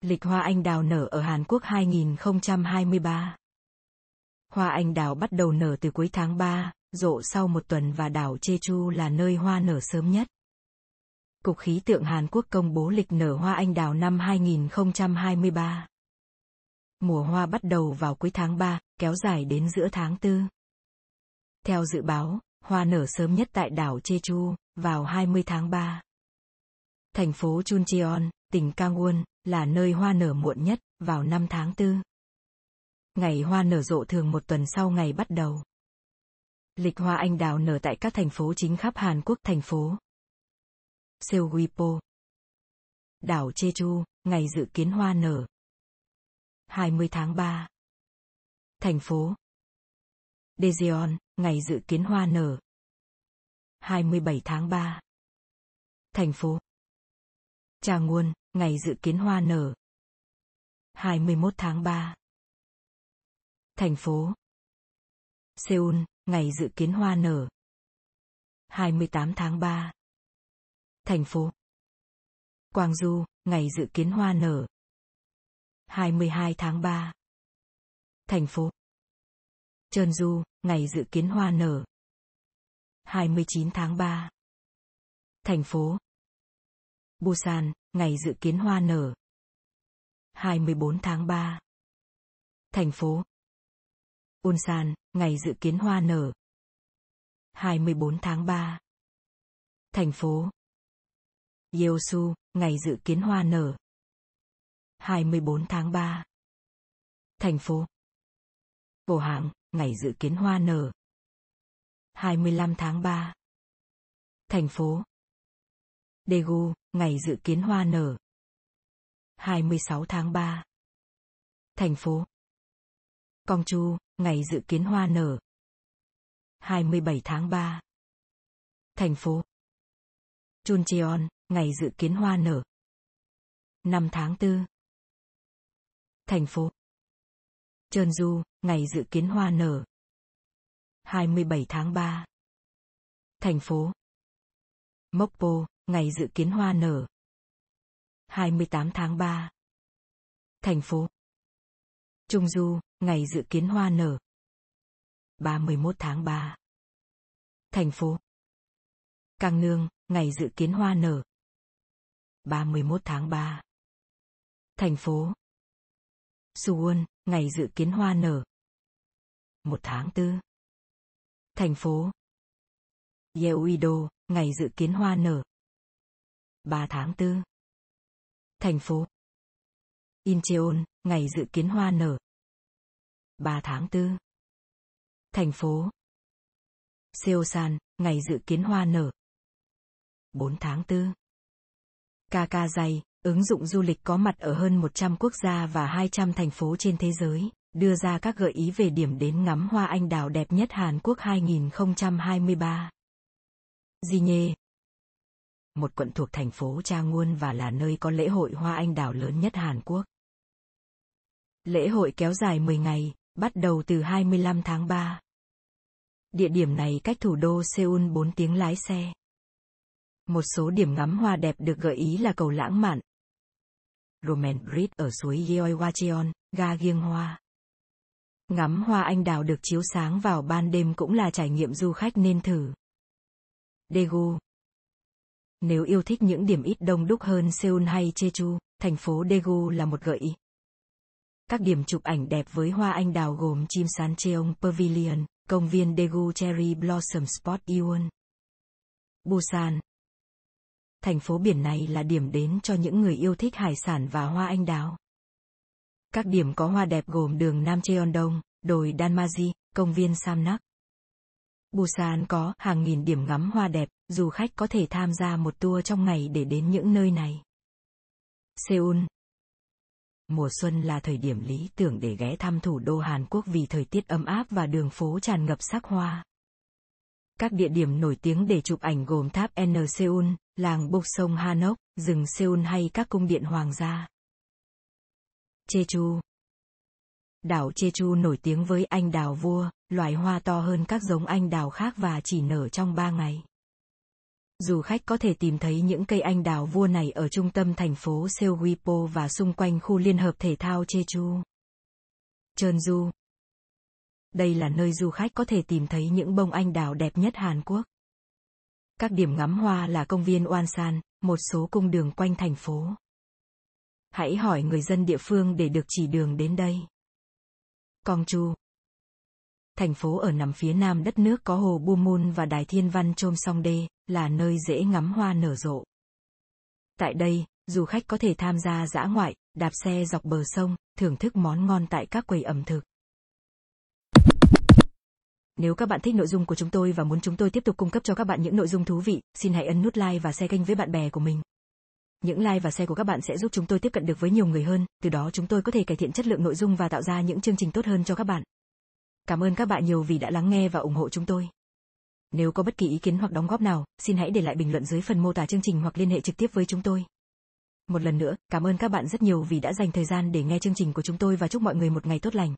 Lịch hoa anh đào nở ở Hàn Quốc 2023. Hoa anh đào bắt đầu nở từ cuối tháng 3, rộ sau một tuần và đảo Jeju là nơi hoa nở sớm nhất. Cục khí tượng Hàn Quốc công bố lịch nở hoa anh đào năm 2023. Mùa hoa bắt đầu vào cuối tháng 3, kéo dài đến giữa tháng 4. Theo dự báo, hoa nở sớm nhất tại đảo Jeju, vào 20 tháng 3. Thành phố Chuncheon, tỉnh Gangwon, là nơi hoa nở muộn nhất, vào 5 tháng 4. Ngày hoa nở rộ thường một tuần sau ngày bắt đầu. Lịch hoa anh đào nở tại các thành phố chính khắp Hàn Quốc. Thành phố Seoul, đảo Jeju, ngày dự kiến hoa nở 20 tháng 3. Thành phố Daejeon, ngày dự kiến hoa nở 27 tháng 3. Thành phố Changwon, ngày dự kiến hoa nở 21 tháng 3. Thành phố Seoul, ngày dự kiến hoa nở 28 tháng 3. Thành phố Gwangju, ngày dự kiến hoa nở 22 tháng 3. Thành phố Jeonju, ngày dự kiến hoa nở 29 tháng 3. Thành phố Busan, ngày dự kiến hoa nở 24 tháng 3. Thành phố Oan San, ngày dự kiến hoa nở 24 tháng 3. Thành phố Yeosu, ngày dự kiến hoa nở 24 tháng 3. Thành phố Pohang, ngày dự kiến hoa nở 25 tháng 3. Thành phố Daegu, ngày dự kiến hoa nở 26 tháng 3. Thành phố Gyeongju, ngày dự kiến hoa nở 27 tháng 3. Thành phố Chuncheon, ngày dự kiến hoa nở 5 tháng 4. Thành phố Jeonju, ngày dự kiến hoa nở 27 tháng 3. Thành phố Mokpo, ngày dự kiến hoa nở 28 tháng 3. Thành phố Chungju, ngày dự kiến hoa nở 31 tháng 3. Thành phố Gangneung, ngày dự kiến hoa nở 31 tháng 3. Thành phố Suwon, ngày dự kiến hoa nở 1 tháng 4. Thành phố Yeouido, ngày dự kiến hoa nở 3 tháng 4. Thành phố Incheon, ngày dự kiến hoa nở 3 tháng 4. Thành phố Seosan, ngày dự kiến hoa nở 4 tháng 4. Kakajai, ứng dụng du lịch có mặt ở hơn 100 quốc gia và 200 thành phố trên thế giới, đưa ra các gợi ý về điểm đến ngắm hoa anh đào đẹp nhất Hàn Quốc 2023. Ginye, một quận thuộc thành phố Changwon và là nơi có lễ hội hoa anh đào lớn nhất Hàn Quốc. Lễ hội kéo dài 10 ngày, bắt đầu từ 25 tháng 3. Địa điểm này cách thủ đô Seoul 4 tiếng lái xe. Một số điểm ngắm hoa đẹp được gợi ý là cầu lãng mạn Roman Bridge ở suối Gioiwajion, Ga Giêng Hoa. Ngắm hoa anh đào được chiếu sáng vào ban đêm cũng là trải nghiệm du khách nên thử. Daegu. Nếu yêu thích những điểm ít đông đúc hơn Seoul hay Jeju, thành phố Daegu là một gợi ý. Các điểm chụp ảnh đẹp với hoa anh đào gồm chim sán Cheong Pavilion, công viên Daegu Cherry Blossom Spot Ewan. Busan. Thành phố biển này là điểm đến cho những người yêu thích hải sản và hoa anh đào. Các điểm có hoa đẹp gồm đường Namcheon-dong, đồi Danmaji, công viên Samnak. Busan có hàng nghìn điểm ngắm hoa đẹp, du khách có thể tham gia một tour trong ngày để đến những nơi này. Seoul. Mùa xuân là thời điểm lý tưởng để ghé thăm thủ đô Hàn Quốc vì thời tiết ấm áp và đường phố tràn ngập sắc hoa. Các địa điểm nổi tiếng để chụp ảnh gồm tháp N Seoul, làng Bukchon Hanok, rừng Seoul hay các cung điện hoàng gia. Jeju. Đảo Jeju nổi tiếng với anh đào vua, loài hoa to hơn các giống anh đào khác và chỉ nở trong 3 ngày. Du khách có thể tìm thấy những cây anh đào vua này ở trung tâm thành phố Seoul và xung quanh khu liên hợp thể thao Jeju. Cheonju. Đây là nơi du khách có thể tìm thấy những bông anh đào đẹp nhất Hàn Quốc. Các điểm ngắm hoa là công viên Oan San, một số cung đường quanh thành phố. Hãy hỏi người dân địa phương để được chỉ đường đến đây. Gyeongju. Thành phố ở nằm phía nam đất nước có hồ Bumun và đài thiên văn Cheomseongdae, là nơi dễ ngắm hoa nở rộ. Tại đây, du khách có thể tham gia dã ngoại, đạp xe dọc bờ sông, thưởng thức món ngon tại các quầy ẩm thực. Nếu các bạn thích nội dung của chúng tôi và muốn chúng tôi tiếp tục cung cấp cho các bạn những nội dung thú vị, xin hãy ấn nút like và share kênh với bạn bè của mình. Những like và share của các bạn sẽ giúp chúng tôi tiếp cận được với nhiều người hơn, từ đó chúng tôi có thể cải thiện chất lượng nội dung và tạo ra những chương trình tốt hơn cho các bạn. Cảm ơn các bạn nhiều vì đã lắng nghe và ủng hộ chúng tôi. Nếu có bất kỳ ý kiến hoặc đóng góp nào, xin hãy để lại bình luận dưới phần mô tả chương trình hoặc liên hệ trực tiếp với chúng tôi. Một lần nữa, cảm ơn các bạn rất nhiều vì đã dành thời gian để nghe chương trình của chúng tôi và chúc mọi người một ngày tốt lành.